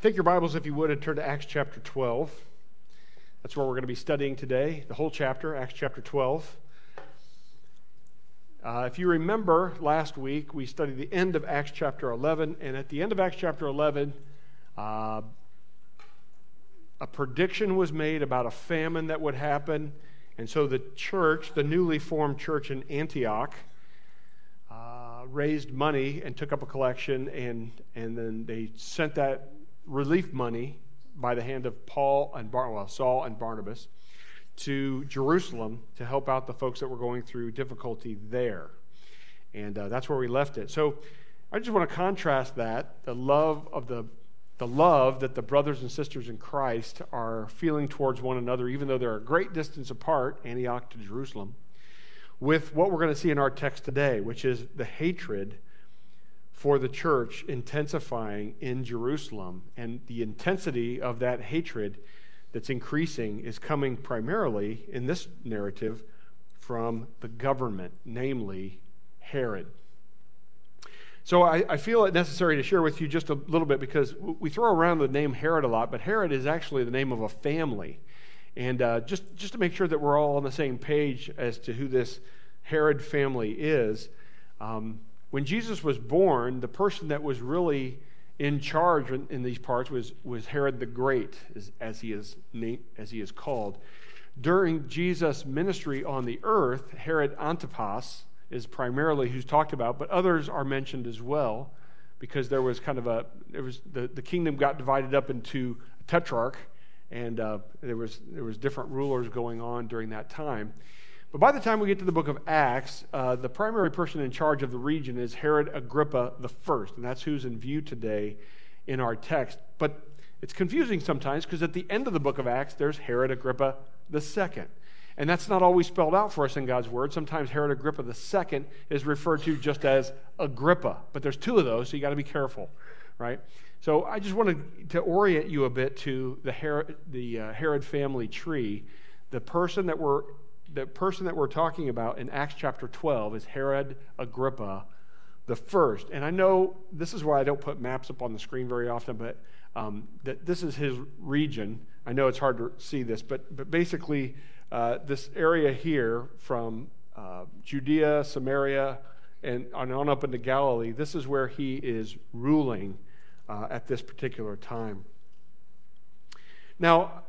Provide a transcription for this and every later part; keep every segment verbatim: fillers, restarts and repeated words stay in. Take your Bibles, if you would, and turn to Acts chapter twelve. That's where we're going to be studying today, the whole chapter, Acts chapter twelve. Uh, if you remember, last week we studied the end of Acts chapter eleven, and at the end of Acts chapter eleven, uh, a prediction was made about a famine that would happen, and so the church, the newly formed church in Antioch, uh, raised money and took up a collection, and, and then they sent that relief money by the hand of Paul and Bar- well, Saul and Barnabas to Jerusalem to help out the folks that were going through difficulty there. And uh, that's where we left it. So I just want to contrast that, the love of the the love that the brothers and sisters in Christ are feeling towards one another, even though they're a great distance apart, Antioch to Jerusalem, with what we're going to see in our text today, which is the hatred for the church intensifying in Jerusalem. And the intensity of that hatred that's increasing is coming primarily, in this narrative, from the government, namely Herod. So I, I feel it necessary to share with you just a little bit, because we throw around the name Herod a lot, but Herod is actually the name of a family. And uh, just, just to make sure that we're all on the same page as to who this Herod family is, um, when Jesus was born, the person that was really in charge in, in these parts was, was Herod the Great, as, as, he is named, as he is called. During Jesus' ministry on the earth, Herod Antipas is primarily who's talked about, but others are mentioned as well, because there was kind of a, it was the, the kingdom got divided up into a tetrarch, and uh, there was there was different rulers going on during that time. But by the time we get to the book of Acts, uh, the primary person in charge of the region is Herod Agrippa the First, and that's who's in view today in our text. But it's confusing sometimes, because at the end of the book of Acts, there's Herod Agrippa the Second. And that's not always spelled out for us in God's Word. Sometimes Herod Agrippa the Second is referred to just as Agrippa, but there's two of those, so you got to be careful, right? So I just wanted to orient you a bit to the Herod, the uh, Herod family tree. The person that we're The person that we're talking about in Acts chapter twelve is Herod Agrippa the First, and I know this is why I don't put maps up on the screen very often, but um, that this is his region. I know it's hard to see this, but but basically uh, this area here from uh, Judea, Samaria, and on, on up into Galilee, this is where he is ruling uh, at this particular time. Now.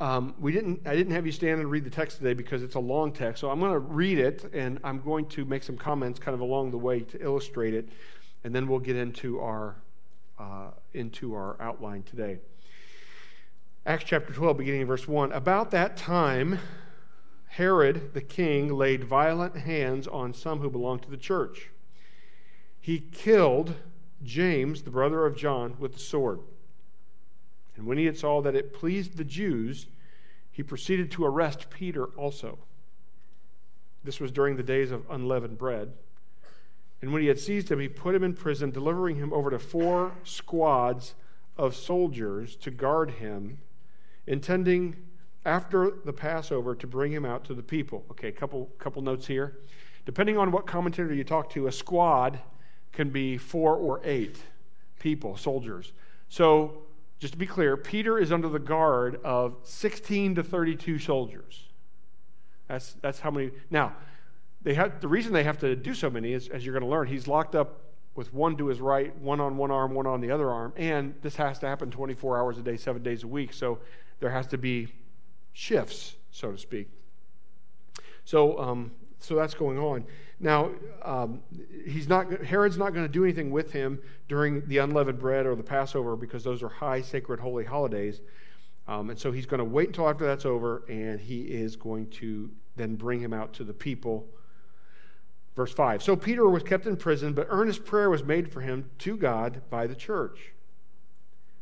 Um, we didn't. I didn't have you stand and read the text today because it's a long text, so I'm going to read it, and I'm going to make some comments kind of along the way to illustrate it, and then we'll get into our uh, into our outline today. Acts chapter twelve, beginning in verse one. About that time, Herod the king laid violent hands on some who belonged to the church. He killed James, the brother of John, with the sword. And when he saw that it pleased the Jews, he proceeded to arrest Peter also. This was during the days of unleavened bread. And when he had seized him, he put him in prison, delivering him over to four squads of soldiers to guard him, intending after the Passover to bring him out to the people. Okay, a couple, couple notes here. Depending on what commentator you talk to, a squad can be four or eight people, soldiers. So, just to be clear, Peter is under the guard of sixteen to thirty-two soldiers. That's that's how many. Now, they have, the reason they have to do so many is, as you're going to learn, he's locked up with one to his right, one on one arm, one on the other arm, and this has to happen twenty-four hours a day, seven days a week, so there has to be shifts, so to speak. So, um, so that's going on. Now, um, he's not. Herod's not going to do anything with him during the unleavened bread or the Passover, because those are high, sacred, holy holidays. Um, and so he's going to wait until after that's over, and he is going to then bring him out to the people. Verse five. So Peter was kept in prison, but earnest prayer was made for him to God by the church.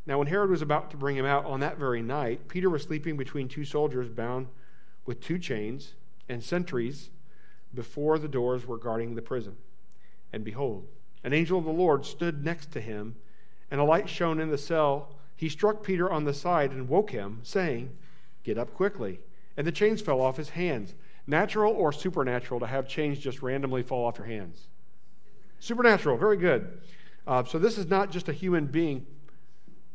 Now, when Herod was about to bring him out on that very night, Peter was sleeping between two soldiers bound with two chains and sentries before the doors were guarding the prison. And behold, an angel of the Lord stood next to him, and a light shone in the cell. He struck Peter on the side and woke him, saying, "Get up quickly." And the chains fell off his hands. Natural or supernatural to have chains just randomly fall off your hands? Supernatural, very good. Uh, so this is not just a human being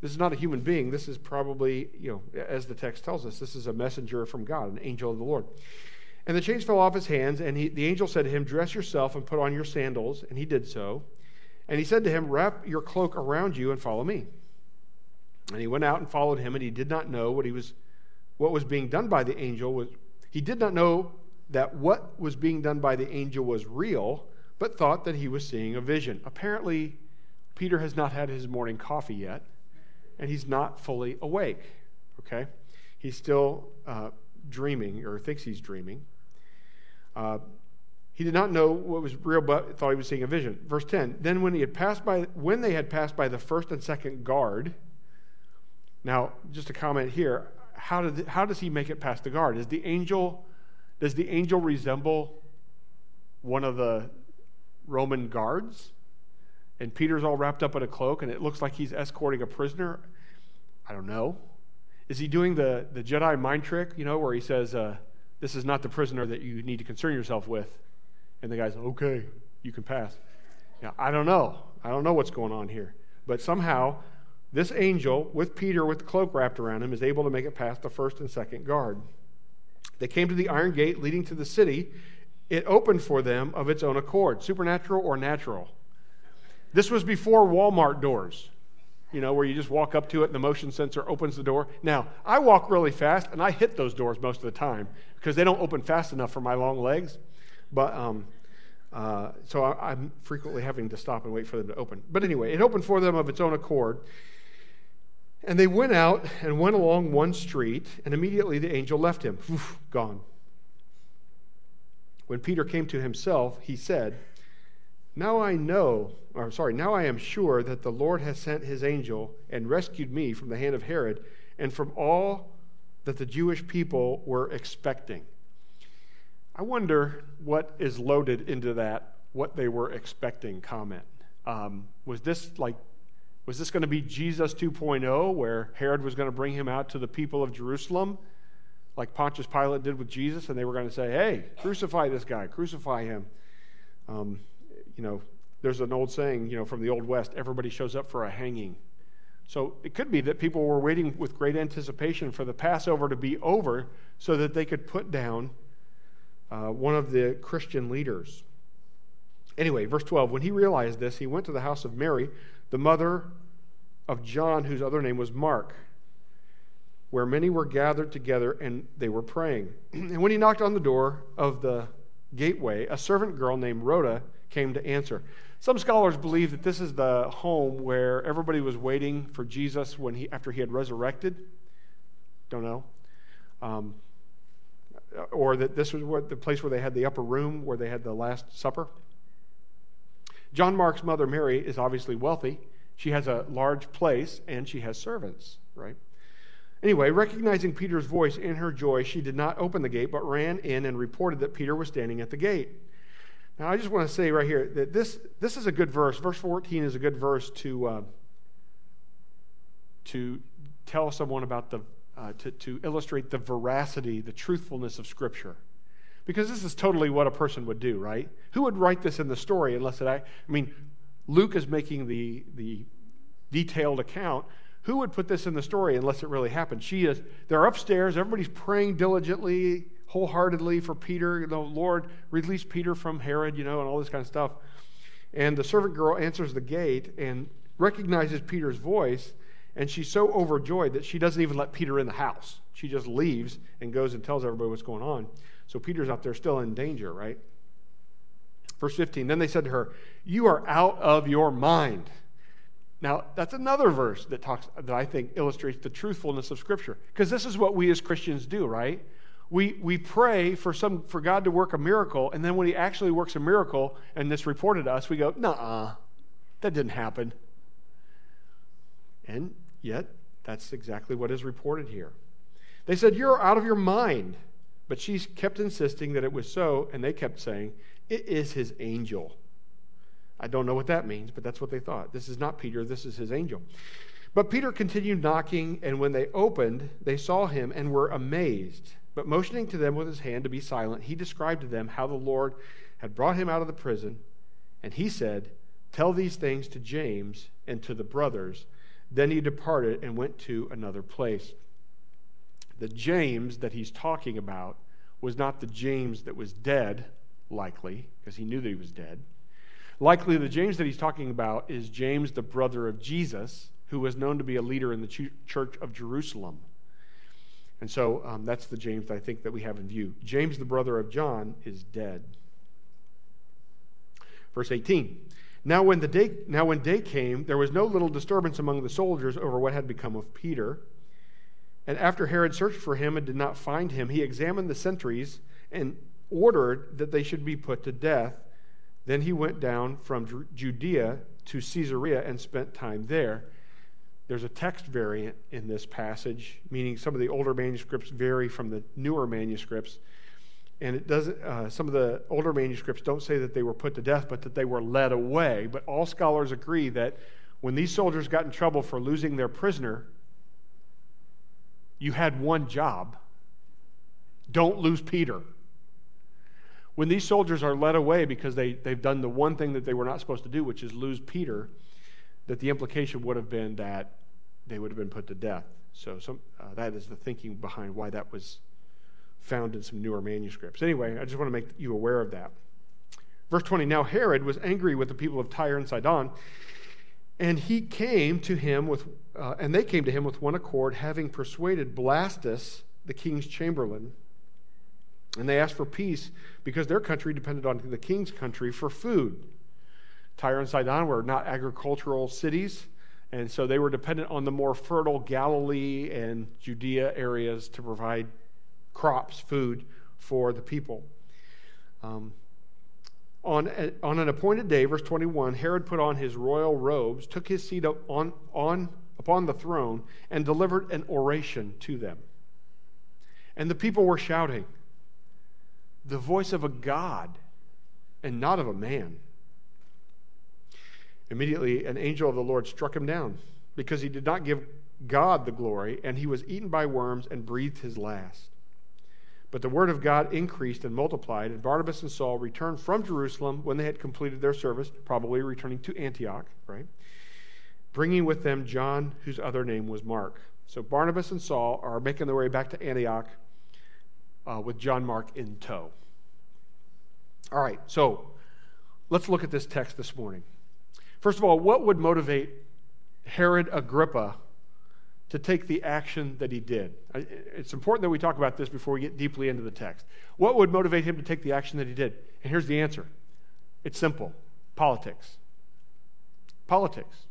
This is not a human being. This is probably, you know, as the text tells us, this is a messenger from God, an angel of the Lord. And the chains fell off his hands, and he, the angel said to him, "Dress yourself and put on your sandals." And he did so. And he said to him, "Wrap your cloak around you and follow me." And he went out and followed him, and he did not know what he was, what was being done by the angel was. He did not know that what was being done by the angel was real, but thought that he was seeing a vision. Apparently, Peter has not had his morning coffee yet, and he's not fully awake. Okay, he's still uh, dreaming, or thinks he's dreaming. Uh, he did not know what was real, but thought he was seeing a vision. Verse ten. Then when he had passed by, when they had passed by the first and second guard. Now, just a comment here. How did how does he make it past the guard? Is the angel does the angel resemble one of the Roman guards? And Peter's all wrapped up in a cloak, and it looks like he's escorting a prisoner. I don't know. Is he doing the the Jedi mind trick? You know, where he says, uh, "This is not the prisoner that you need to concern yourself with," and the guy's okay, you can pass. Now, I don't know. I don't know what's going on here, but somehow. This angel, with Peter with the cloak wrapped around him, is able to make it past the first and second guard. They came to the iron gate leading to the city. It opened for them of its own accord, supernatural or natural. This was before Walmart doors, you know, where you just walk up to it and the motion sensor opens the door. Now, I walk really fast, and I hit those doors most of the time because they don't open fast enough for my long legs. But um Uh, so I, I'm frequently having to stop and wait for them to open. But anyway, it opened for them of its own accord. And they went out and went along one street, and immediately the angel left him. Oof, gone. When Peter came to himself, he said, Now I know, or sorry, now I am sure that the Lord has sent his angel and rescued me from the hand of Herod and from all that the Jewish people were expecting. I wonder what is loaded into that, what they were expecting comment. Um, was this like, was this going to be Jesus two point oh, where Herod was going to bring him out to the people of Jerusalem, like Pontius Pilate did with Jesus, and they were going to say, hey, crucify this guy, crucify him. Um, you know, there's an old saying, you know, from the Old West, everybody shows up for a hanging. So it could be that people were waiting with great anticipation for the Passover to be over so that they could put down Uh, one of the Christian leaders. Anyway, verse twelve, when he realized this, he went to the house of Mary, the mother of John, whose other name was Mark, where many were gathered together, and they were praying. And when he knocked on the door of the gateway, a servant girl named Rhoda came to answer. Some scholars believe that this is the home where everybody was waiting for Jesus when he after he had resurrected. Don't know. Um or that this was what the place where they had the upper room, where they had the Last Supper. John Mark's mother, Mary, is obviously wealthy. She has a large place, and she has servants, right? Anyway, recognizing Peter's voice in her joy, she did not open the gate, but ran in and reported that Peter was standing at the gate. Now, I just want to say right here that this this is a good verse. Verse fourteen is a good verse to uh, to tell someone about the Uh, to, to illustrate the veracity, the truthfulness of Scripture. Because this is totally what a person would do, right? Who would write this in the story unless it... I, I mean, Luke is making the, the detailed account. Who would put this in the story unless it really happened? She is... They're upstairs. Everybody's praying diligently, wholeheartedly for Peter. You know, Lord, release Peter from Herod, you know, and all this kind of stuff. And the servant girl answers the gate and recognizes Peter's voice. And she's so overjoyed that she doesn't even let Peter in the house. She just leaves and goes and tells everybody what's going on. So Peter's out there still in danger, right? Verse fifteen, then they said to her, "You are out of your mind." Now, that's another verse that talks that I think illustrates the truthfulness of Scripture. Because this is what we as Christians do, right? We we pray for some for God to work a miracle, and then when he actually works a miracle and it's reported to us, we go, "Nuh-uh, that didn't happen." And yet, that's exactly what is reported here. They said, "You're out of your mind." But she kept insisting that it was so, and they kept saying, "It is his angel." I don't know what that means, but that's what they thought. This is not Peter, this is his angel. But Peter continued knocking, and when they opened, they saw him and were amazed. But motioning to them with his hand to be silent, he described to them how the Lord had brought him out of the prison. And he said, "Tell these things to James and to the brothers." Then he departed and went to another place. The James that he's talking about was not the James that was dead, likely, because he knew that he was dead. Likely the James that he's talking about is James, the brother of Jesus, who was known to be a leader in the church of Jerusalem. And so um, that's the James that I think that we have in view. James, the brother of John, is dead. Verse eighteen. Now when, the day, now when day came, there was no little disturbance among the soldiers over what had become of Peter. And after Herod searched for him and did not find him, he examined the sentries and ordered that they should be put to death. Then he went down from Judea to Caesarea and spent time there. There's a text variant in this passage, meaning some of the older manuscripts vary from the newer manuscripts. And it doesn't. Uh, some of the older manuscripts don't say that they were put to death, but that they were led away. But all scholars agree that when these soldiers got in trouble for losing their prisoner, you had one job. Don't lose Peter. When these soldiers are led away because they, they've done the one thing that they were not supposed to do, which is lose Peter, that the implication would have been that they would have been put to death. So some, uh, that is the thinking behind why that was found in some newer manuscripts. Anyway, I just want to make you aware of that. Verse twenty, now Herod was angry with the people of Tyre and Sidon, and he came to him with, uh, and they came to him with one accord, having persuaded Blastus, the king's chamberlain, and they asked for peace because their country depended on the king's country for food. Tyre and Sidon were not agricultural cities, and so they were dependent on the more fertile Galilee and Judea areas to provide crops, food for the people. Um, on, a, on an appointed day, verse twenty-one, Herod put on his royal robes, took his seat up on, on, upon the throne, and delivered an oration to them. And the people were shouting, the voice of a God and not of a man. Immediately, an angel of the Lord struck him down because he did not give God the glory, and he was eaten by worms and breathed his last. But the word of God increased and multiplied, and Barnabas and Saul returned from Jerusalem when they had completed their service, probably returning to Antioch, right? Bringing with them John, whose other name was Mark. So Barnabas and Saul are making their way back to Antioch uh, with John Mark in tow. All right, so let's look at this text this morning. First of all, what would motivate Herod Agrippa to take the action that he did? It's important that we talk about this before we get deeply into the text. What would motivate him to take the action that he did? And here's the answer. It's simple. Politics. Politics.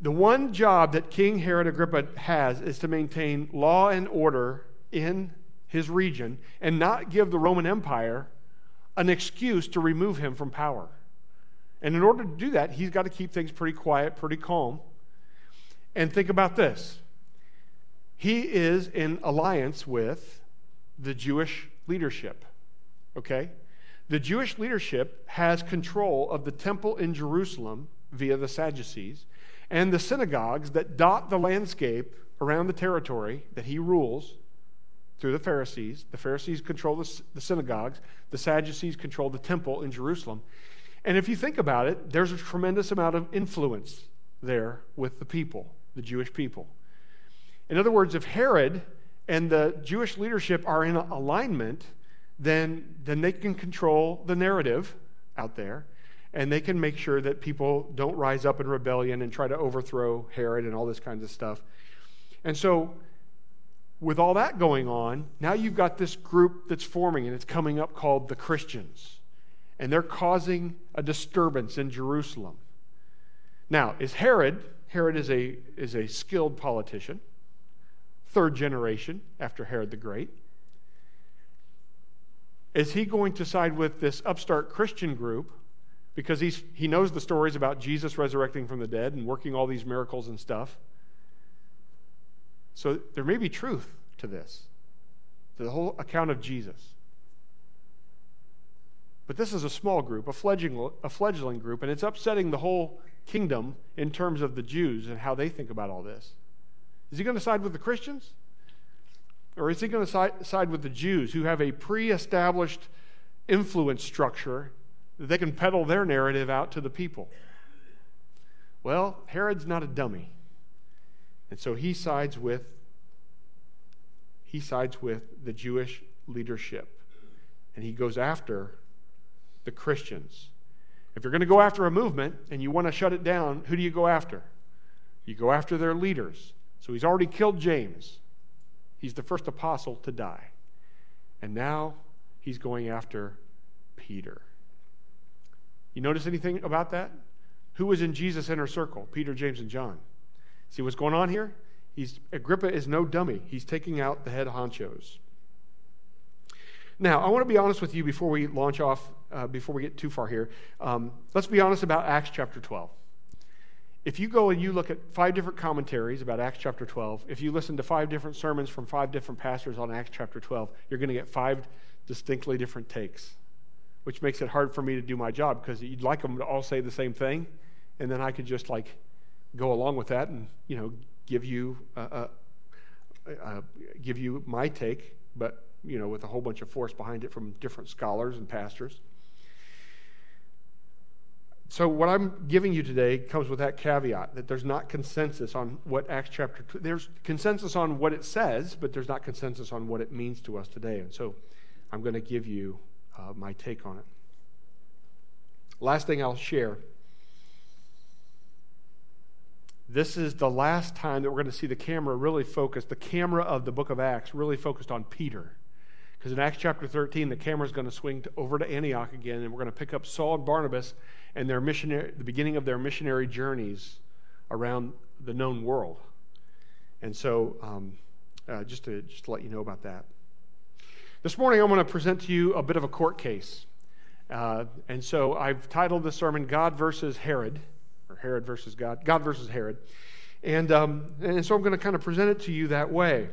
The one job that King Herod Agrippa has is to maintain law and order in his region and not give the Roman Empire an excuse to remove him from power. And in order to do that, he's got to keep things pretty quiet, pretty calm. And think about this. He is in alliance with the Jewish leadership, okay? The Jewish leadership has control of the temple in Jerusalem via the Sadducees and the synagogues that dot the landscape around the territory that he rules through the Pharisees. The Pharisees control the, the synagogues. The Sadducees control the temple in Jerusalem. And if you think about it, there's a tremendous amount of influence there with the people, the Jewish people. In other words, if Herod and the Jewish leadership are in alignment, then, then they can control the narrative out there, and they can make sure that people don't rise up in rebellion and try to overthrow Herod and all this kinds of stuff. And so with all that going on, now you've got this group that's forming, and it's coming up called the Christians. And they're causing a disturbance in Jerusalem. Now, is Herod, Herod is a, is a skilled politician, third generation after Herod the Great. Is he going to side with this upstart Christian group because he's, he knows the stories about Jesus resurrecting from the dead and working all these miracles and stuff? So there may be truth to this, to the whole account of Jesus. But this is a small group, a fledgling, a fledgling group, and it's upsetting the whole kingdom in terms of the Jews and how they think about all this. Is he going to side with the Christians? Or is he going to side, side with the Jews who have a pre-established influence structure that they can peddle their narrative out to the people? Well, Herod's not a dummy. And so he sides with he sides with the Jewish leadership, and he goes after the Christians. If you're going to go after a movement and you want to shut it down, who do you go after? You go after their leaders. So he's already killed James. He's the first apostle to die. And now he's going after Peter. You notice anything about that? Who was in Jesus' inner circle? Peter, James, and John. See what's going on here? He's, Agrippa is no dummy. He's taking out the head honchos. Now, I want to be honest with you before we launch off, uh, before we get too far here. Um, let's be honest about Acts chapter twelve. If you go and you look at five different commentaries about Acts chapter twelve, if you listen to five different sermons from five different pastors on Acts chapter twelve, you're going to get five distinctly different takes, which makes it hard for me to do my job, because you'd like them to all say the same thing, and then I could just like go along with that and, you know, give you uh, uh, uh, give you my take, but, you know, with a whole bunch of force behind it from different scholars and pastors. So what I'm giving you today comes with that caveat that there's not consensus on what Acts chapter two, there's consensus on what it says, but there's not consensus on what it means to us today. And so I'm going to give you uh, my take on it. Last thing I'll share. This is the last time that we're going to see the camera really focused, the camera of the book of Acts really focused on Peter. Because in Acts chapter thirteen, the camera's going to swing to, over to Antioch again, and we're going to pick up Saul and Barnabas and their missionary, the beginning of their missionary journeys around the known world. And so, um, uh, just to just to let you know about that. This morning, I want to present to you a bit of a court case. Uh, and so, I've titled this sermon, God versus Herod, or Herod versus God, God versus Herod. And, um, and so, I'm going to kind of present it to you that way.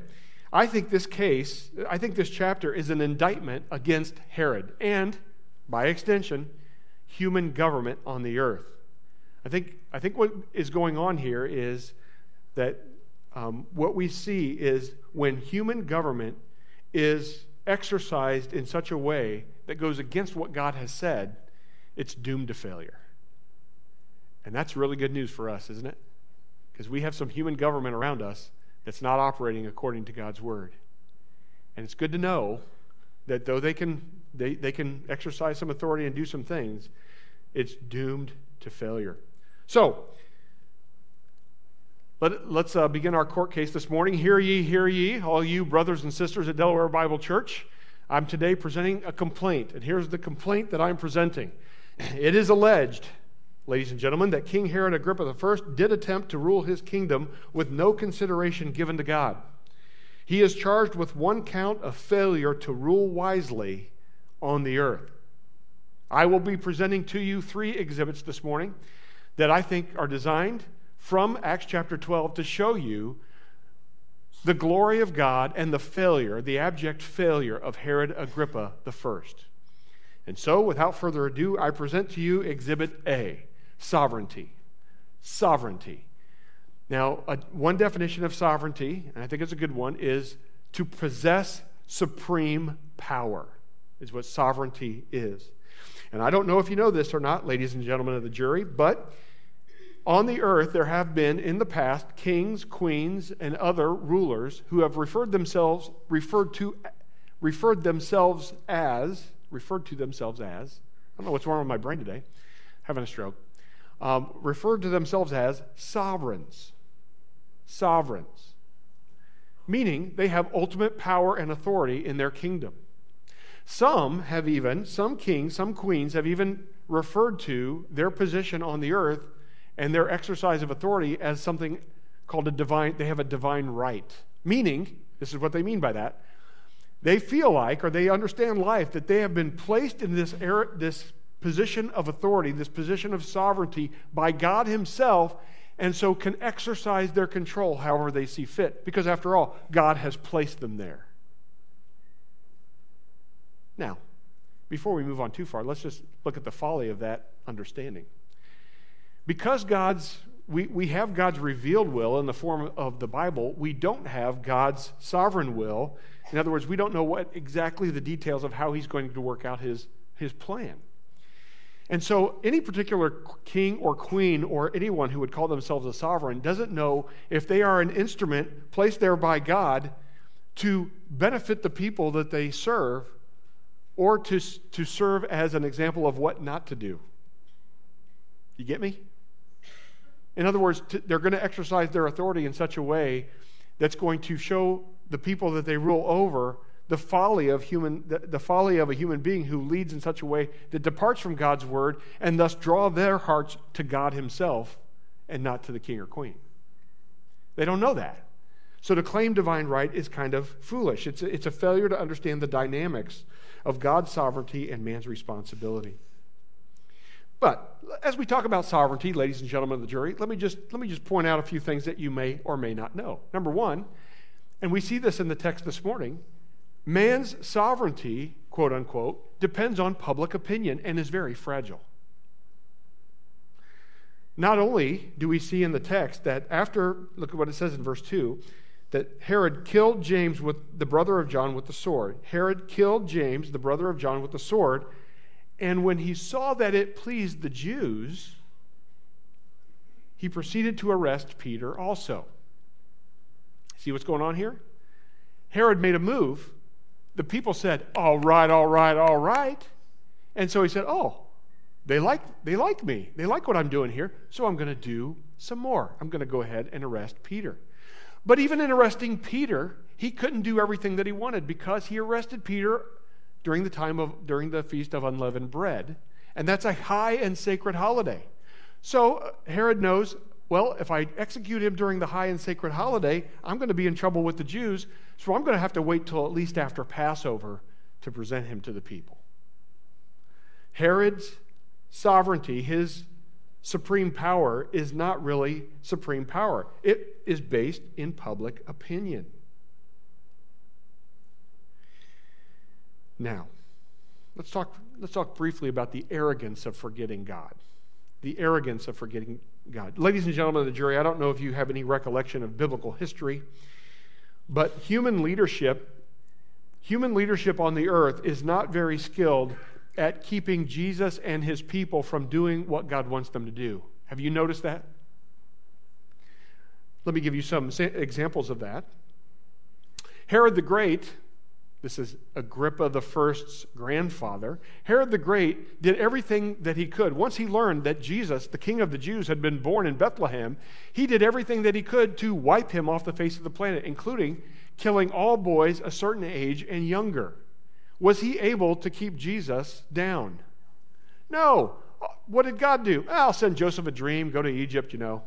I think this case, I think this chapter is an indictment against Herod and, by extension, human government on the earth. I think, I think what is going on here is that um, what we see is when human government is exercised in such a way that goes against what God has said, it's doomed to failure. And that's really good news for us, isn't it? Because we have some human government around us that's not operating according to God's word. And it's good to know that though they can they, they can exercise some authority and do some things, it's doomed to failure. So, let, let's uh, begin our court case this morning. Hear ye, hear ye, all you brothers and sisters at Delaware Bible Church. I'm today presenting a complaint, and here's the complaint that I'm presenting. It is alleged, ladies and gentlemen, that King Herod Agrippa the First did attempt to rule his kingdom with no consideration given to God. He is charged with one count of failure to rule wisely on the earth. I will be presenting to you three exhibits this morning that I think are designed from Acts chapter twelve to show you the glory of God and the failure, the abject failure of Herod Agrippa the First. And so, without further ado, I present to you Exhibit A. Sovereignty. Sovereignty. Now, a, one definition of sovereignty, and I think it's a good one, is to possess supreme power, is what sovereignty is. And I don't know if you know this or not, ladies and gentlemen of the jury, but on the earth there have been in the past kings, queens, and other rulers who have referred themselves, referred to, referred themselves as, referred to themselves as, I don't know what's wrong with my brain today, having a stroke. Um, referred to themselves as sovereigns. Sovereigns. Meaning they have ultimate power and authority in their kingdom. Some have even, some kings, some queens have even referred to their position on the earth and their exercise of authority as something called a divine, they have a divine right. Meaning, this is what they mean by that, they feel like or they understand life that they have been placed in this era, this position of authority, this position of sovereignty by God himself, and so can exercise their control however they see fit, because after all, God has placed them there. Now, before we move on too far, let's just look at the folly of that understanding. Because God's we, we have God's revealed will in the form of the Bible, we don't have God's sovereign will. In other words, we don't know what exactly the details of how he's going to work out his, his plan. And so any particular king or queen or anyone who would call themselves a sovereign doesn't know if they are an instrument placed there by God to benefit the people that they serve, or to, to serve as an example of what not to do. You get me? In other words, t- they're going to exercise their authority in such a way that's going to show the people that they rule over the folly of human, the, the folly of a human being who leads in such a way that departs from God's word, and thus draw their hearts to God himself and not to the king or queen. They don't know that. So to claim divine right is kind of foolish. It's a, it's a failure to understand the dynamics of God's sovereignty and man's responsibility. But as we talk about sovereignty, ladies and gentlemen of the jury, let me just let me just point out a few things that you may or may not know. Number one, and we see this in the text this morning, man's sovereignty, quote unquote, depends on public opinion and is very fragile. Not only do we see in the text that after, look at what it says in verse two, that Herod killed James, with the brother of John, with the sword. Herod killed James, the brother of John, with the sword. And when he saw that it pleased the Jews, he proceeded to arrest Peter also. See what's going on here? Herod made a move. The people said, all right, all right, all right. And so he said, oh, they like, they like me. They like what I'm doing here, so I'm going to do some more. I'm going to go ahead and arrest Peter. But even in arresting Peter, he couldn't do everything that he wanted, because he arrested Peter during the time of during the Feast of Unleavened Bread, and that's a high and sacred holiday. So Herod knows, well, if I execute him during the high and sacred holiday, I'm going to be in trouble with the Jews, so I'm going to have to wait till at least after Passover to present him to the people. Herod's sovereignty, his supreme power, is not really supreme power. It is based in public opinion. Now, let's talk, let's talk briefly about the arrogance of forgetting God. The arrogance of forgetting God. Ladies and gentlemen of the jury, I don't know if you have any recollection of biblical history, but human leadership, human leadership on the earth is not very skilled at keeping Jesus and his people from doing what God wants them to do. Have you noticed that? Let me give you some examples of that. Herod the Great... This is Agrippa the First's grandfather. Herod the Great did everything that he could. Once he learned that Jesus, the King of the Jews, had been born in Bethlehem, he did everything that he could to wipe him off the face of the planet, including killing all boys a certain age and younger. Was he able to keep Jesus down? No. What did God do? I'll send Joseph a dream, go to Egypt, you know.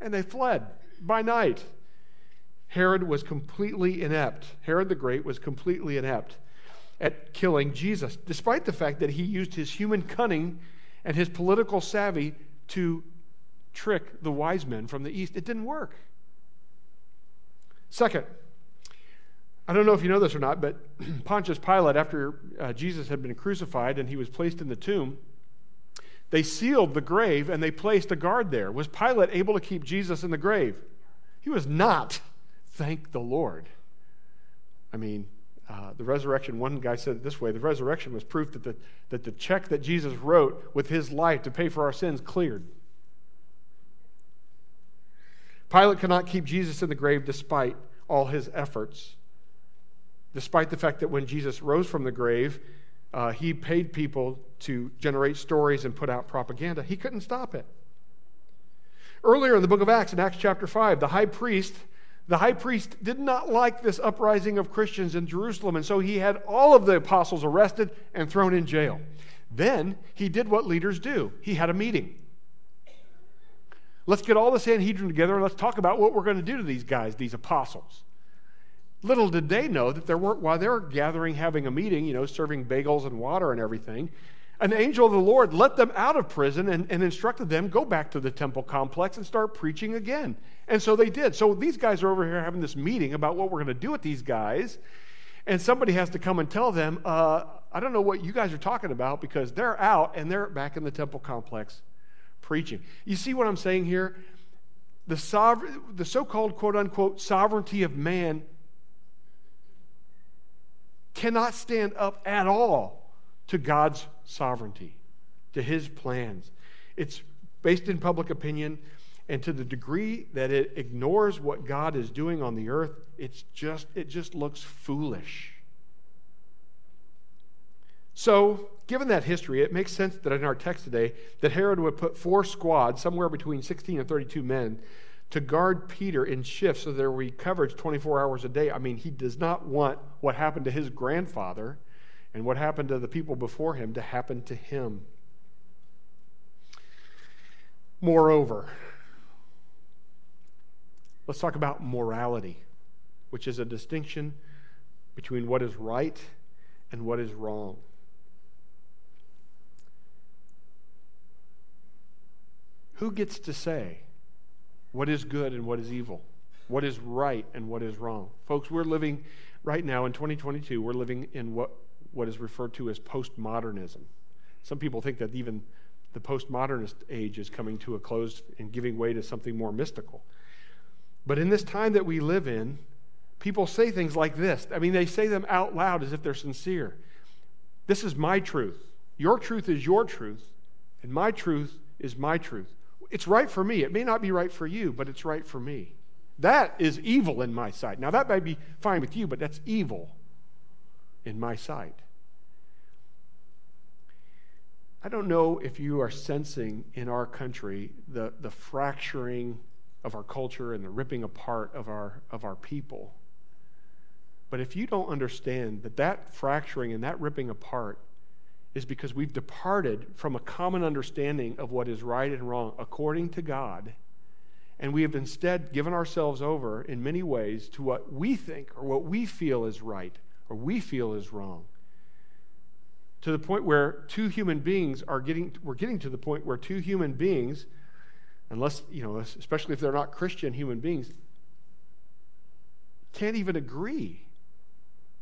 And they fled by night. Herod was completely inept. Herod the Great was completely inept at killing Jesus, despite the fact that he used his human cunning and his political savvy to trick the wise men from the east. It didn't work. Second, I don't know if you know this or not, but Pontius Pilate, after uh, Jesus had been crucified and he was placed in the tomb, they sealed the grave and they placed a guard there. Was Pilate able to keep Jesus in the grave? He was not. Thank the Lord. I mean, uh, the resurrection, one guy said it this way, the resurrection was proof that the, that the check that Jesus wrote with his life to pay for our sins cleared. Pilate could not keep Jesus in the grave despite all his efforts, despite the fact that when Jesus rose from the grave, uh, he paid people to generate stories and put out propaganda. He couldn't stop it. Earlier in the book of Acts, in Acts chapter five, the high priest... The high priest did not like this uprising of Christians in Jerusalem, and so he had all of the apostles arrested and thrown in jail. Then he did what leaders do. He had a meeting. Let's get all the Sanhedrin together and let's talk about what we're going to do to these guys, these apostles. Little did they know that there were, while they were gathering, having a meeting, you know, serving bagels and water and everything, an angel of the Lord let them out of prison and, and instructed them, go back to the temple complex and start preaching again. And so they did. So these guys are over here having this meeting about what we're going to do with these guys. And somebody has to come and tell them, uh, I don't know what you guys are talking about, because they're out and they're back in the temple complex preaching. You see what I'm saying here? The, sover- the so-called quote-unquote sovereignty of man cannot stand up at all to God's sovereignty. to his plans. It's based in public opinion, and to the degree that it ignores what God is doing on the earth, it's just it just looks foolish. So, given that history, it makes sense that in our text today, that Herod would put four squads, somewhere between sixteen and thirty-two men, to guard Peter in shifts so there would be coverage twenty-four hours a day. I mean, he does not want what happened to his grandfather and what happened to the people before him to happen to him. Moreover, let's talk about morality, which is a distinction between what is right and what is wrong. Who gets to say what is good and what is evil? What is right and what is wrong? Folks, we're living right now in twenty twenty-two, we're living in what, what is referred to as postmodernism. Some people think that even the postmodernist age is coming to a close and giving way to something more mystical. But in this time that we live in, people say things like this. I mean, they say them out loud as if they're sincere. This is my truth. Your truth is your truth, and my truth is my truth. It's right for me. It may not be right for you, but it's right for me. That is evil in my sight. Now, that might be fine with you, but that's evil in my sight. I don't know if you are sensing in our country the, the fracturing of our culture and the ripping apart of our, of our people. But if you don't understand that that fracturing and that ripping apart is because we've departed from a common understanding of what is right and wrong according to God, and we have instead given ourselves over in many ways to what we think or what we feel is right or we feel is wrong, to the point where two human beings are getting, we're getting to the point where two human beings, unless, you know, especially if they're not Christian human beings, can't even agree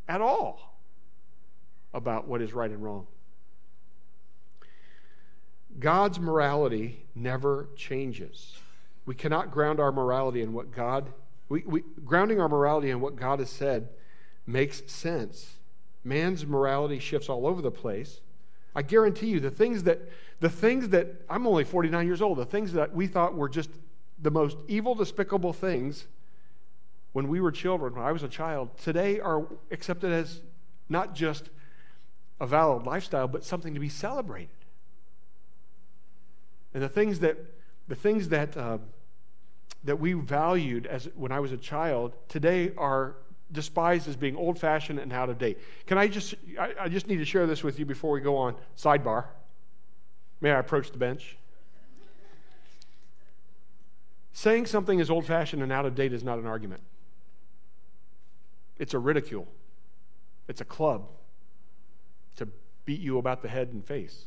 at all about what is right and wrong. God's morality never changes. We cannot ground our morality in what God, we, we, grounding our morality in what God has said makes sense. Man's morality shifts all over the place. I guarantee you the things that, the things that, I'm only forty-nine years old, the things that we thought were just the most evil, despicable things when we were children, when I was a child, today are accepted as not just a valid lifestyle, but something to be celebrated. And the things that the things that uh, that we valued as when I was a child today are despised as being old-fashioned and out of date. Can I just I, I just need to share this with you before we go on. Sidebar. May I approach the bench? Saying something is old-fashioned and out of date is not an argument. It's a ridicule. It's a club to beat you about the head and face.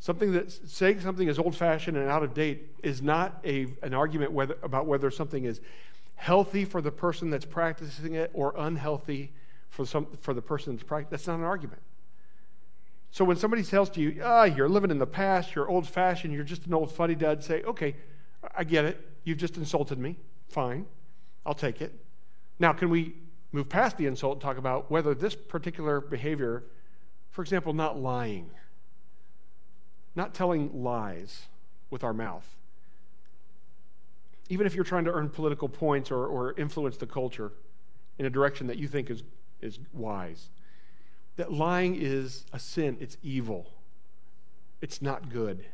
Something that saying something is old-fashioned and out of date is not a an argument whether, about whether something is healthy for the person that's practicing it or unhealthy for some for the person that's practicing. That's not an argument. So when somebody tells to you, ah, you're living in the past, you're old-fashioned, you're just an old fuddy-dud, say, okay, I get it. You've just insulted me. Fine. I'll take it. Now, can we move past the insult and talk about whether this particular behavior, for example, not lying, not telling lies with our mouth, even if you're trying to earn political points or, or influence the culture in a direction that you think is, is wise, that lying is a sin. It's evil. It's not good.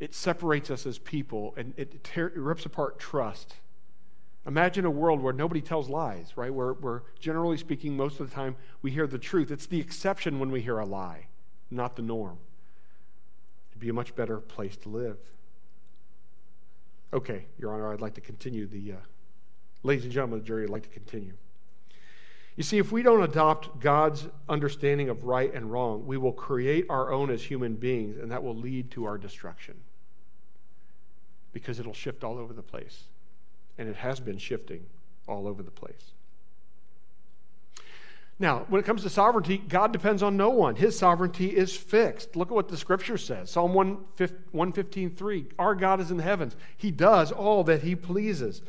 It separates us as people, and it, tear, it rips apart trust. Imagine a world where nobody tells lies, right? Where, where, generally speaking, most of the time we hear the truth. It's the exception when we hear a lie, not the norm. It'd be a much better place to live. Okay, Your Honor, I'd like to continue the, uh, ladies and gentlemen of the jury, I'd like to continue. You see, if we don't adopt God's understanding of right and wrong, we will create our own as human beings, and that will lead to our destruction because it'll shift all over the place, and it has been shifting all over the place. Now, when it comes to sovereignty, God depends on no one. His sovereignty is fixed. Look at what the Scripture says. Psalm one fifteen three, our God is in the heavens. He does all that he pleases.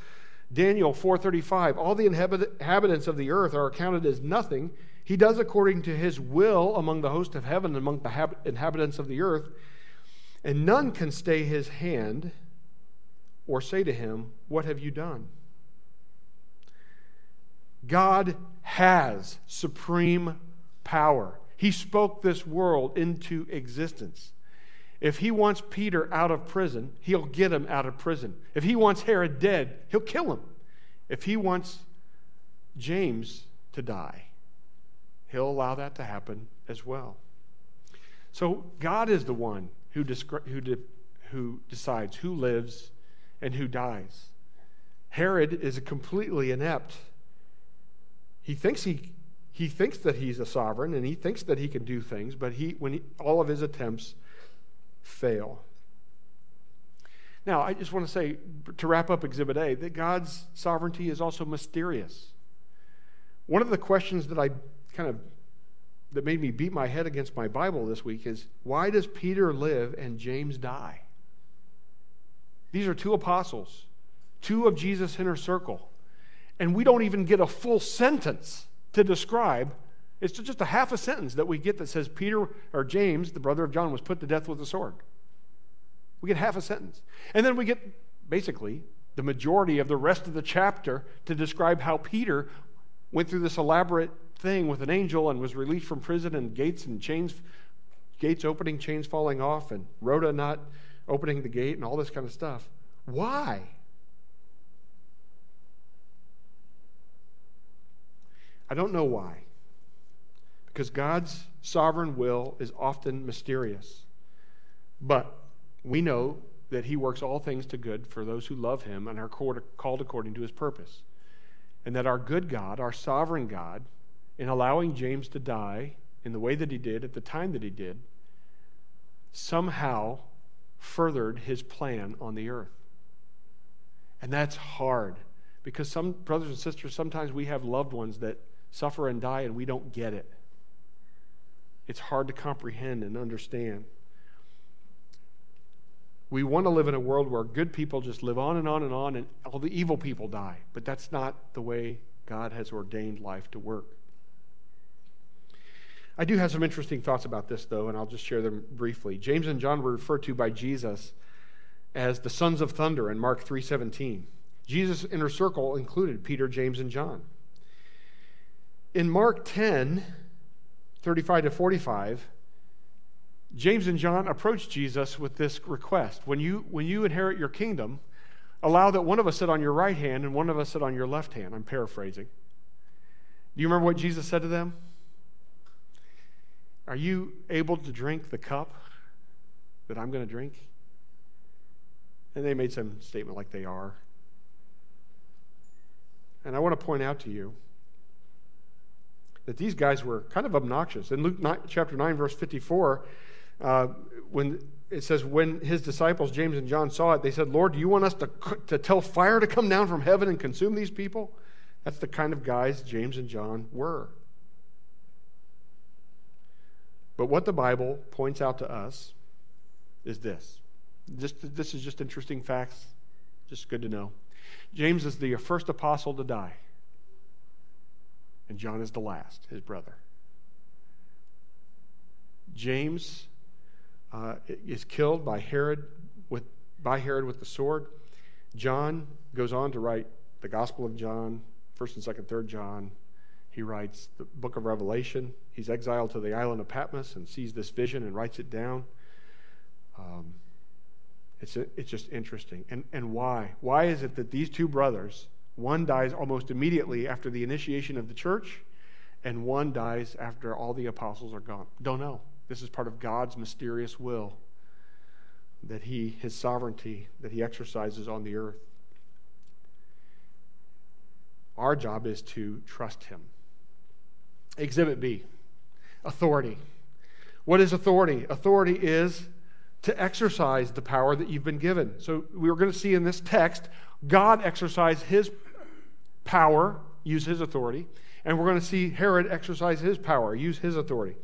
Daniel four thirty-five, all the inhabitants of the earth are accounted as nothing He does according to his will among the host of heaven and among the inhabitants of the earth, and none can stay his hand or say to him, what have you done? God has supreme power. He spoke this world into existence. If he wants Peter out of prison, he'll get him out of prison. If he wants Herod dead, he'll kill him. If he wants James to die, he'll allow that to happen as well. So God is the one who descri- who de- who decides who lives and who dies. Herod is completely inept. He thinks he he thinks that he's a sovereign, and he thinks that he can do things, but he when he, all of his attempts fail. Now, I just want to say, to wrap up Exhibit A, that God's sovereignty is also mysterious. One of the questions that I kind of, that made me beat my head against my Bible this week is, why does Peter live and James die? These are two apostles, two of Jesus' inner circle, and we don't even get a full sentence to describe. It's just a half a sentence that we get that says Peter, or James, the brother of John, was put to death with a sword. We get half a sentence. And then we get basically the majority of the rest of the chapter to describe how Peter went through this elaborate thing with an angel and was released from prison, and gates and chains, gates opening, chains falling off, and Rhoda not opening the gate, and all this kind of stuff. Why? I don't know why. Because God's sovereign will is often mysterious. But we know that he works all things to good for those who love him and are called according to his purpose. And that our good God, our sovereign God, in allowing James to die in the way that he did, at the time that he did, somehow furthered his plan on the earth. And that's hard, because some brothers and sisters, sometimes we have loved ones that suffer and die and we don't get it. It's hard to comprehend and understand. We want to live in a world where good people just live on and on and on and all the evil people die. But that's not the way God has ordained life to work. I do have some interesting thoughts about this, though, and I'll just share them briefly. James and John were referred to by Jesus as the sons of thunder in Mark three seventeen. Jesus' inner circle included Peter, James, and John. In Mark ten, thirty-five to forty-five, James and John approached Jesus with this request. When you, when you inherit your kingdom, allow that one of us sit on your right hand and one of us sit on your left hand. I'm paraphrasing. Do you remember what Jesus said to them? Are you able to drink the cup that I'm going to drink? And they made some statement like they are. And I want to point out to you that these guys were kind of obnoxious. In Luke nine, chapter nine, verse fifty-four, uh, when it says, when his disciples, James and John, saw it, they said, Lord, do you want us to, to tell fire to come down from heaven and consume these people? That's the kind of guys James and John were. But what the Bible points out to us is this. Just, this is just interesting facts, just good to know. James is the first apostle to die. And John is the last, his brother. James uh, is killed by Herod with by Herod with the sword. John goes on to write the Gospel of John, First and Second, Third John. He writes the Book of Revelation. He's exiled to the island of Patmos and sees this vision and writes it down. Um, it's it's just interesting. And and why? Why is it that these two brothers? One dies almost immediately after the initiation of the church, and one dies after all the apostles are gone. Don't know. This is part of God's mysterious will that he, his sovereignty, that he exercises on the earth. Our job is to trust him. Exhibit B, authority. What is authority? Authority is to exercise the power that you've been given. So we're going to see in this text, God exercised his power, use his authority, and we're going to see Herod exercise his power, use his authority.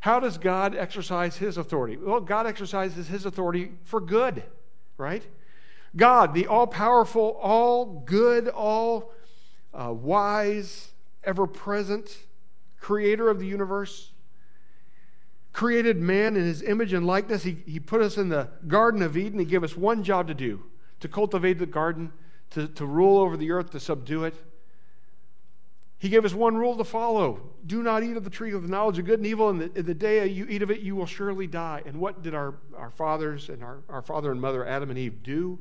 How does God exercise his authority? Well, God exercises his authority for good, right? God, the all-powerful, all-good, all-wise, ever-present creator of the universe, created man in his image and likeness. He, he put us in the Garden of Eden. He gave us one job to do, to cultivate the garden, to, to rule over the earth, to subdue it. He gave us one rule to follow. Do not eat of the tree of the knowledge of good and evil. In the, in the day you eat of it, you will surely die. And what did our, our fathers and our, our father and mother, Adam and Eve, do?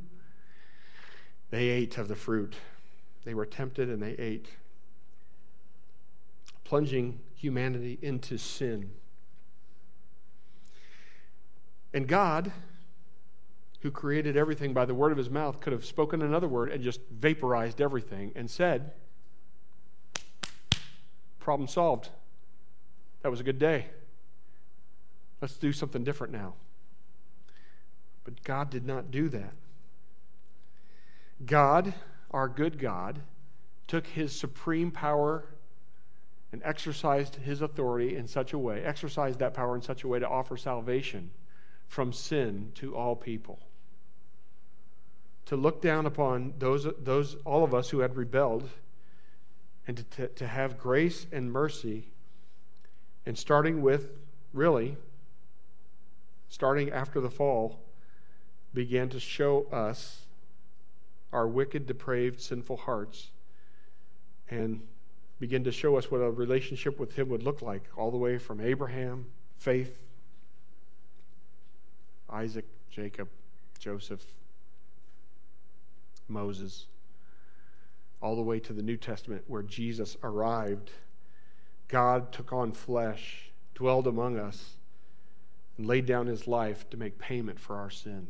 They ate of the fruit. They were tempted and they ate, plunging humanity into sin. And God, who created everything by the word of his mouth, could have spoken another word and just vaporized everything and said, problem solved. That was a good day. Let's do something different now. But God did not do that. God, our good God, took his supreme power and exercised his authority in such a way, exercised that power in such a way to offer salvation from sin to all people, to look down upon those, those all of us who had rebelled, and to, to, to have grace and mercy, and starting with, really, starting after the fall, began to show us our wicked, depraved, sinful hearts, and begin to show us what a relationship with him would look like, all the way from Abraham, faith, Isaac, Jacob, Joseph, Moses, all the way to the New Testament where Jesus arrived. God took on flesh, dwelled among us, and laid down his life to make payment for our sin.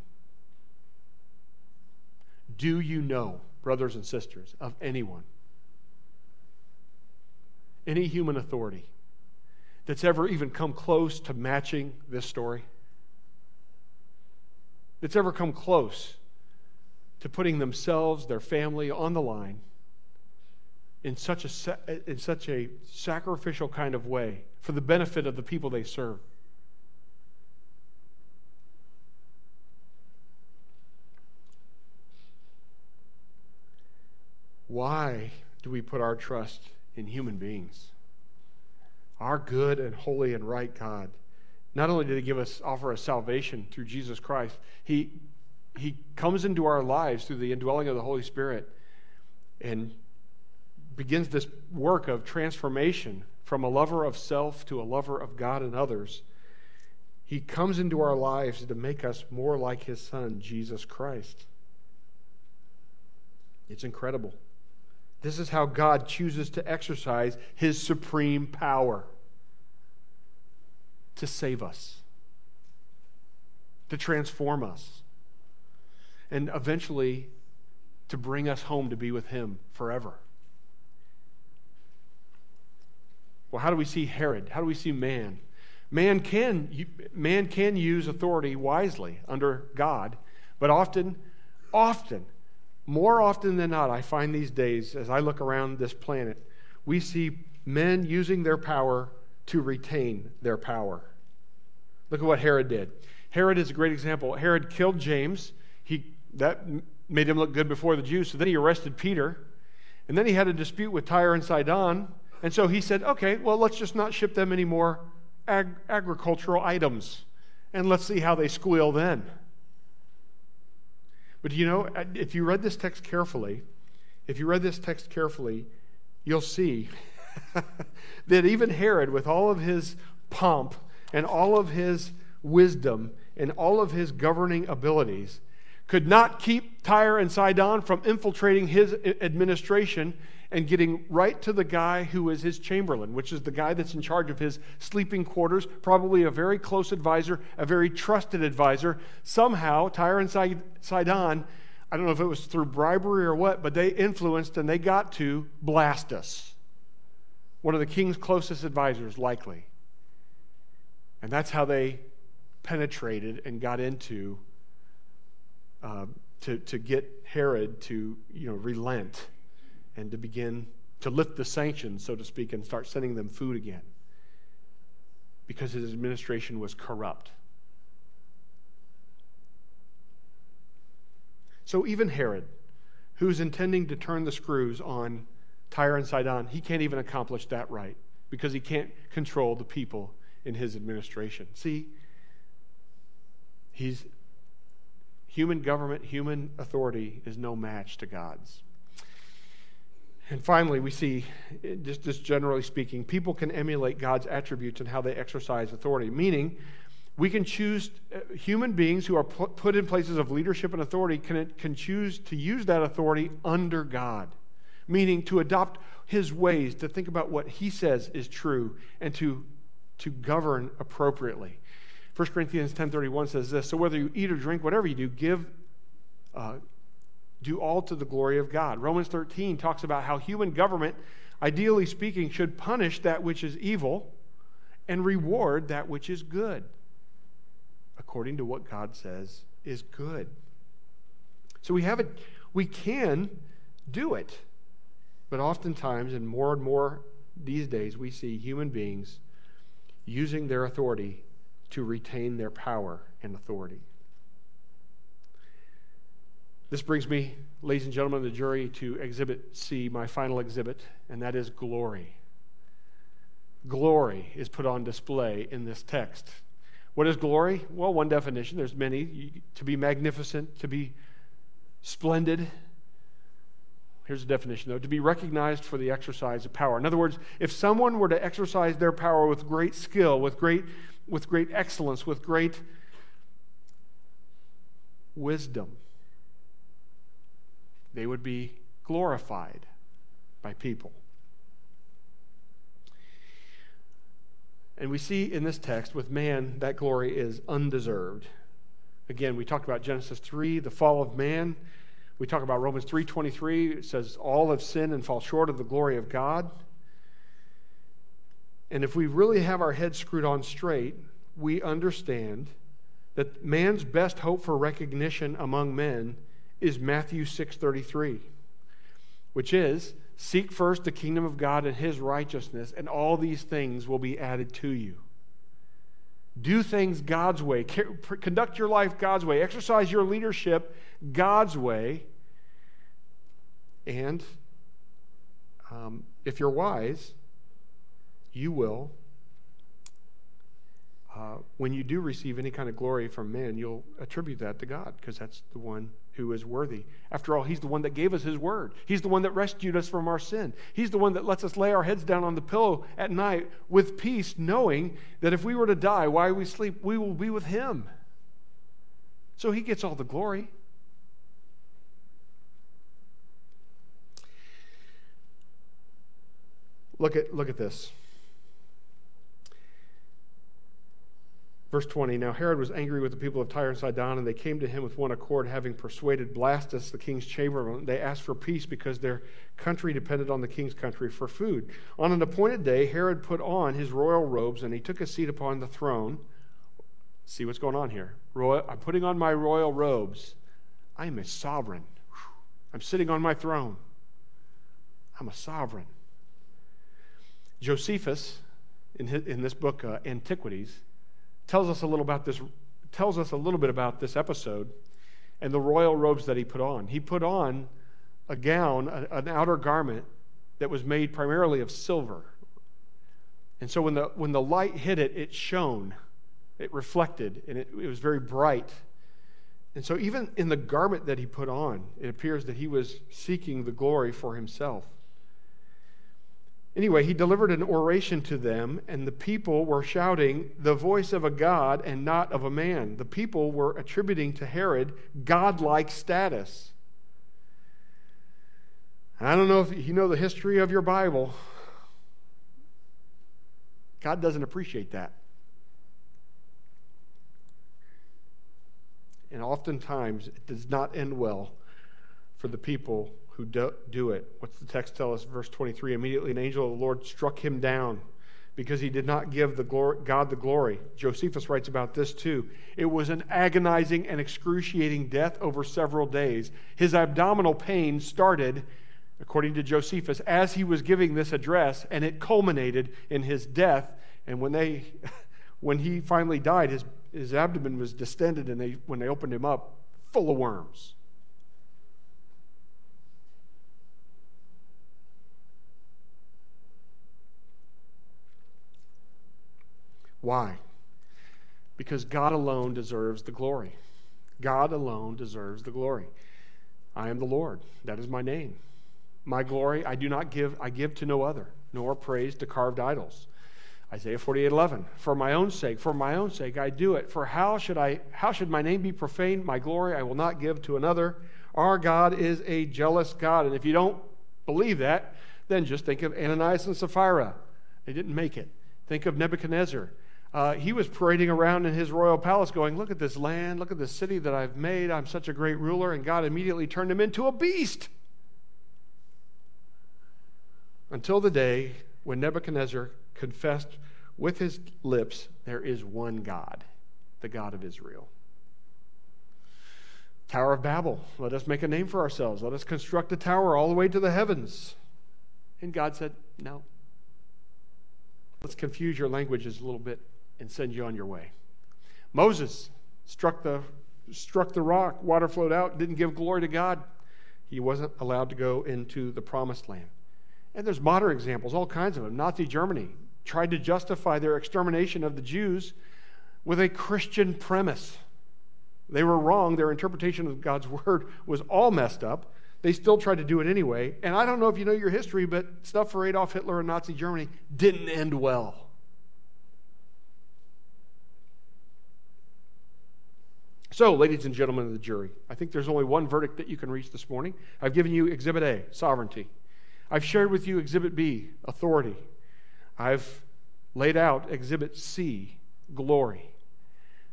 Do you know, brothers and sisters, of anyone, any human authority that's ever even come close to matching this story? That's ever come close to putting themselves, their family on the line in such a, in such a sacrificial kind of way for the benefit of the people they serve? Why do we put our trust in human beings? Our good and holy and right God, not only did he give us, offer us salvation through Jesus Christ, he, he comes into our lives through the indwelling of the Holy Spirit and begins this work of transformation from a lover of self to a lover of God and others. He comes into our lives to make us more like his Son, Jesus Christ. It's incredible. This is how God chooses to exercise his supreme power to save us, to transform us, and eventually to bring us home to be with him forever. Well, how do we see Herod? How do we see man? Man can, man can use authority wisely under God, but often, often, more often than not, I find these days, as I look around this planet, we see men using their power to retain their power. Look at what Herod did. Herod is a great example. Herod killed James. He, that made him look good before the Jews, so then he arrested Peter, and then he had a dispute with Tyre and Sidon, and so he said, okay, well, let's just not ship them any more ag- agricultural items, and let's see how they squeal then. But you know, if you read this text carefully, if you read this text carefully, you'll see that even Herod, with all of his pomp and all of his wisdom and all of his governing abilities, could not keep Tyre and Sidon from infiltrating his administration and getting right to the guy who is his chamberlain, which is the guy that's in charge of his sleeping quarters, probably a very close advisor, a very trusted advisor. Somehow, Tyre and Sidon, I don't know if it was through bribery or what, but they influenced and they got to Blastus, one of the king's closest advisors, likely. And that's how they penetrated and got into uh, to, to get Herod to, you know, relent and to begin to lift the sanctions, so to speak, and start sending them food again, because his administration was corrupt. So even Herod, who's intending to turn the screws on Tyre and Sidon, he can't even accomplish that right because he can't control the people in his administration. See, he's human government, human authority is no match to God's. And finally, we see, just, just generally speaking, people can emulate God's attributes and how they exercise authority, meaning we can choose, human beings who are put in places of leadership and authority can, can choose to use that authority under God, meaning to adopt his ways, to think about what he says is true, and to, to govern appropriately. First Corinthians ten thirty-one says this, so whether you eat or drink, whatever you do, give uh, do all to the glory of God. Romans thirteen talks about how human government, ideally speaking, should punish that which is evil and reward that which is good, according to what God says is good. So we have it, we can do it, but oftentimes, and more and more these days, we see human beings using their authority to retain their power and authority. This brings me, ladies and gentlemen of the jury, to Exhibit C, my final exhibit, and that is glory. Glory is put on display in this text. What is glory? Well, one definition, there's many, to be magnificent, to be splendid. Here's a definition, though, to be recognized for the exercise of power. In other words, if someone were to exercise their power with great skill, with great, with great excellence, with great wisdom, they would be glorified by people. And we see in this text, with man, that glory is undeserved. Again, we talked about Genesis three, the fall of man. We talk about Romans three twenty-three. It says, all have sinned and fall short of the glory of God. And if we really have our heads screwed on straight, we understand that man's best hope for recognition among men is Matthew six thirty-three, which is, seek first the kingdom of God and his righteousness, and all these things will be added to you. Do things God's way. Conduct your life God's way. Exercise your leadership God's way. And um, if you're wise, you will, uh, when you do receive any kind of glory from man, you'll attribute that to God, because that's the one who is worthy. After all, he's the one that gave us his word. He's the one that rescued us from our sin. He's the one that lets us lay our heads down on the pillow at night with peace, knowing that if we were to die while we sleep, we will be with him. So he gets all the glory. Look at, look at this. Verse twenty, now Herod was angry with the people of Tyre and Sidon, and they came to him with one accord, having persuaded Blastus, the king's chamberlain. They asked for peace because their country depended on the king's country for food. On an appointed day, Herod put on his royal robes, and he took a seat upon the throne. See what's going on here. Royal, I'm putting on my royal robes. I am a sovereign. I'm sitting on my throne. I'm a sovereign. Josephus, in, his, in this book, uh, Antiquities, tells us a little about this tells us a little bit about this episode and the royal robes that he put on. He put on a gown, a, an outer garment that was made primarily of silver. And so when the when the light hit it, it shone. It reflected, and it, it was very bright. And so even in the garment that he put on, it appears that he was seeking the glory for himself. Anyway, he delivered an oration to them, and the people were shouting, the voice of a God and not of a man. The people were attributing to Herod godlike status. I don't know if you know the history of your Bible. God doesn't appreciate that. And oftentimes, it does not end well for the people who do, do it. What's the text tell us? Verse twenty-three, immediately an angel of the Lord struck him down because he did not give the glory, God the glory. Josephus writes about this too. It was an agonizing and excruciating death over several days. His abdominal pain started, according to Josephus, as he was giving this address, and it culminated in his death. And when they, when he finally died, his, his abdomen was distended, and they, when they opened him up, full of worms. Why? Because God alone deserves the glory. God alone deserves the glory. I am the Lord. That is my name. My glory I do not give, I give to no other, nor praise to carved idols. Isaiah forty-eight eleven. For my own sake, for my own sake I do it. For how should I how should my name be profaned? My glory I will not give to another. Our God is a jealous God. And if you don't believe that, then just think of Ananias and Sapphira. They didn't make it. Think of Nebuchadnezzar. Uh, he was parading around in his royal palace going, look at this land, look at this city that I've made. I'm such a great ruler. And God immediately turned him into a beast. Until the day when Nebuchadnezzar confessed with his lips, there is one God, the God of Israel. Tower of Babel, let us make a name for ourselves. Let us construct a tower all the way to the heavens. And God said, no. Let's confuse your languages a little bit and send you on your way. Moses struck the, struck the rock, water flowed out, didn't give glory to God. He wasn't allowed to go into the promised land. And there's modern examples, all kinds of them. Nazi Germany tried to justify their extermination of the Jews with a Christian premise. They were wrong. Their interpretation of God's word was all messed up. They still tried to do it anyway. And I don't know if you know your history, but stuff for Adolf Hitler and Nazi Germany didn't end well. So, ladies and gentlemen of the jury, I think there's only one verdict that you can reach this morning. I've given you Exhibit A, sovereignty. I've shared with you Exhibit B, authority. I've laid out Exhibit C, glory.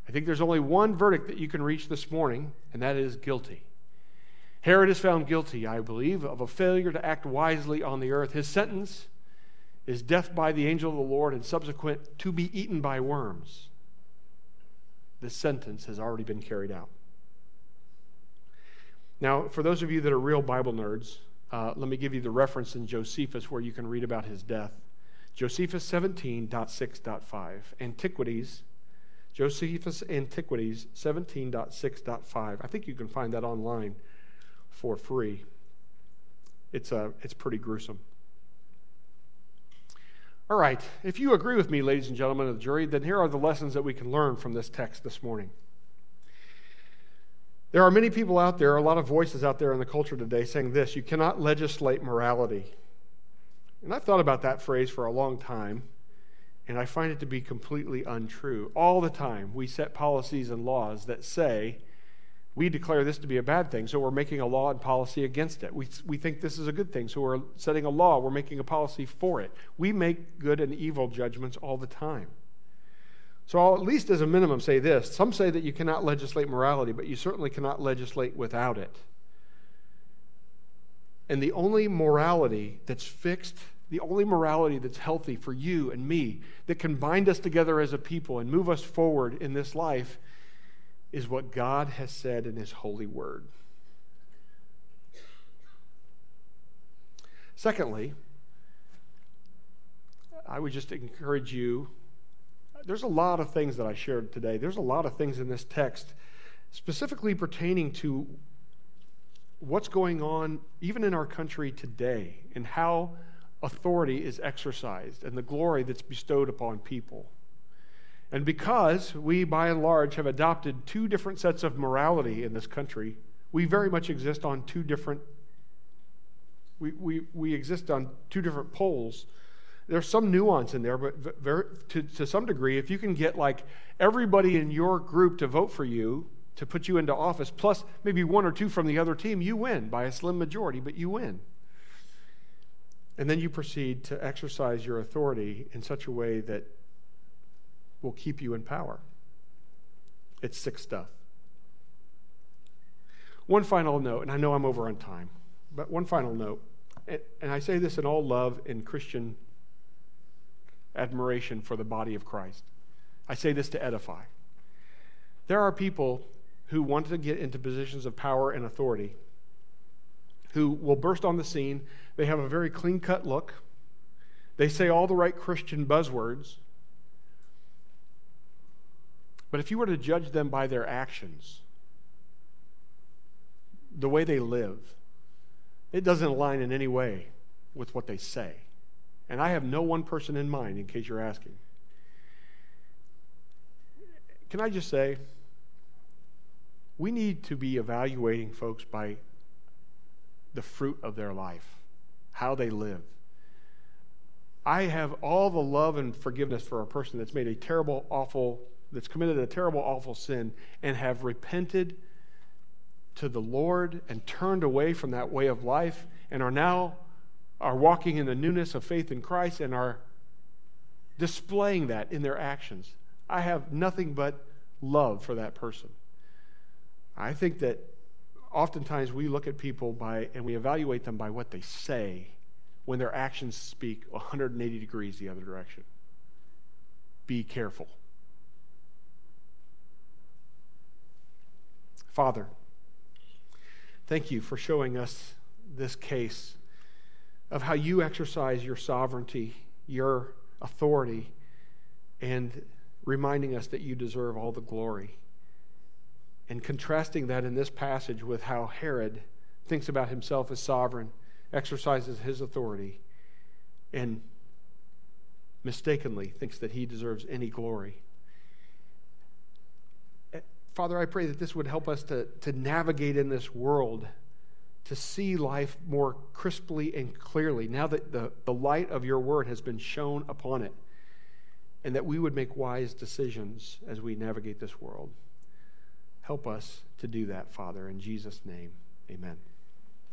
I think there's only one verdict that you can reach this morning, and that is guilty. Herod is found guilty, I believe, of a failure to act wisely on the earth. His sentence is death by the angel of the Lord and subsequent to be eaten by worms. This sentence has already been carried out. Now, for those of you that are real Bible nerds, Uh, let me give you the reference in Josephus where you can read about his death. Josephus seventeen point six point five, Antiquities, Josephus Antiquities seventeen point six point five. I think you can find that online for free. It's, uh, it's pretty gruesome. All right, if you agree with me, ladies and gentlemen of the jury, then here are the lessons that we can learn from this text this morning. There are many people out there, a lot of voices out there in the culture today saying this, you cannot legislate morality. And I've thought about that phrase for a long time, and I find it to be completely untrue. All the time, we set policies and laws that say, we declare this to be a bad thing, so we're making a law and policy against it. We, we think this is a good thing, so we're setting a law, we're making a policy for it. We make good and evil judgments all the time. So I'll at least as a minimum say this. Some say that you cannot legislate morality, but you certainly cannot legislate without it. And the only morality that's fixed, the only morality that's healthy for you and me, that can bind us together as a people and move us forward in this life, is what God has said in His holy word. Secondly, I would just encourage you, there's a lot of things that I shared today. There's a lot of things in this text specifically pertaining to what's going on even in our country today and how authority is exercised and the glory that's bestowed upon people. And because we, by and large, have adopted two different sets of morality in this country, we very much exist on two different, we, we, we exist on two different poles. There's some nuance in there, but very, to, to some degree, if you can get like everybody in your group to vote for you, to put you into office, plus maybe one or two from the other team, you win by a slim majority, but you win. And then you proceed to exercise your authority in such a way that will keep you in power. It's sick stuff. One final note, and I know I'm over on time, but one final note, and, and I say this in all love and Christian admiration for the body of Christ. I say this to edify. There are people who want to get into positions of power and authority who will burst on the scene. They have a very clean-cut look. They say all the right Christian buzzwords. But if you were to judge them by their actions, the way they live, it doesn't align in any way with what they say. And I have no one person in mind, in case you're asking. Can I just say, we need to be evaluating folks by the fruit of their life, how they live. I have all the love and forgiveness for a person that's made a terrible, awful, that's committed a terrible, awful sin and have repented to the Lord and turned away from that way of life and are now are walking in the newness of faith in Christ and are displaying that in their actions. I have nothing but love for that person. I think that oftentimes we look at people by and we evaluate them by what they say when their actions speak one hundred eighty degrees the other direction. Be careful. Father, thank you for showing us this case of how you exercise your sovereignty, your authority, and reminding us that you deserve all the glory. And contrasting that in this passage with how Herod thinks about himself as sovereign, exercises his authority, and mistakenly thinks that he deserves any glory. Father, I pray that this would help us to, to navigate in this world, to see life more crisply and clearly, now that the, the light of your word has been shone upon it, and that we would make wise decisions as we navigate this world. Help us to do that, Father. In Jesus' name, amen.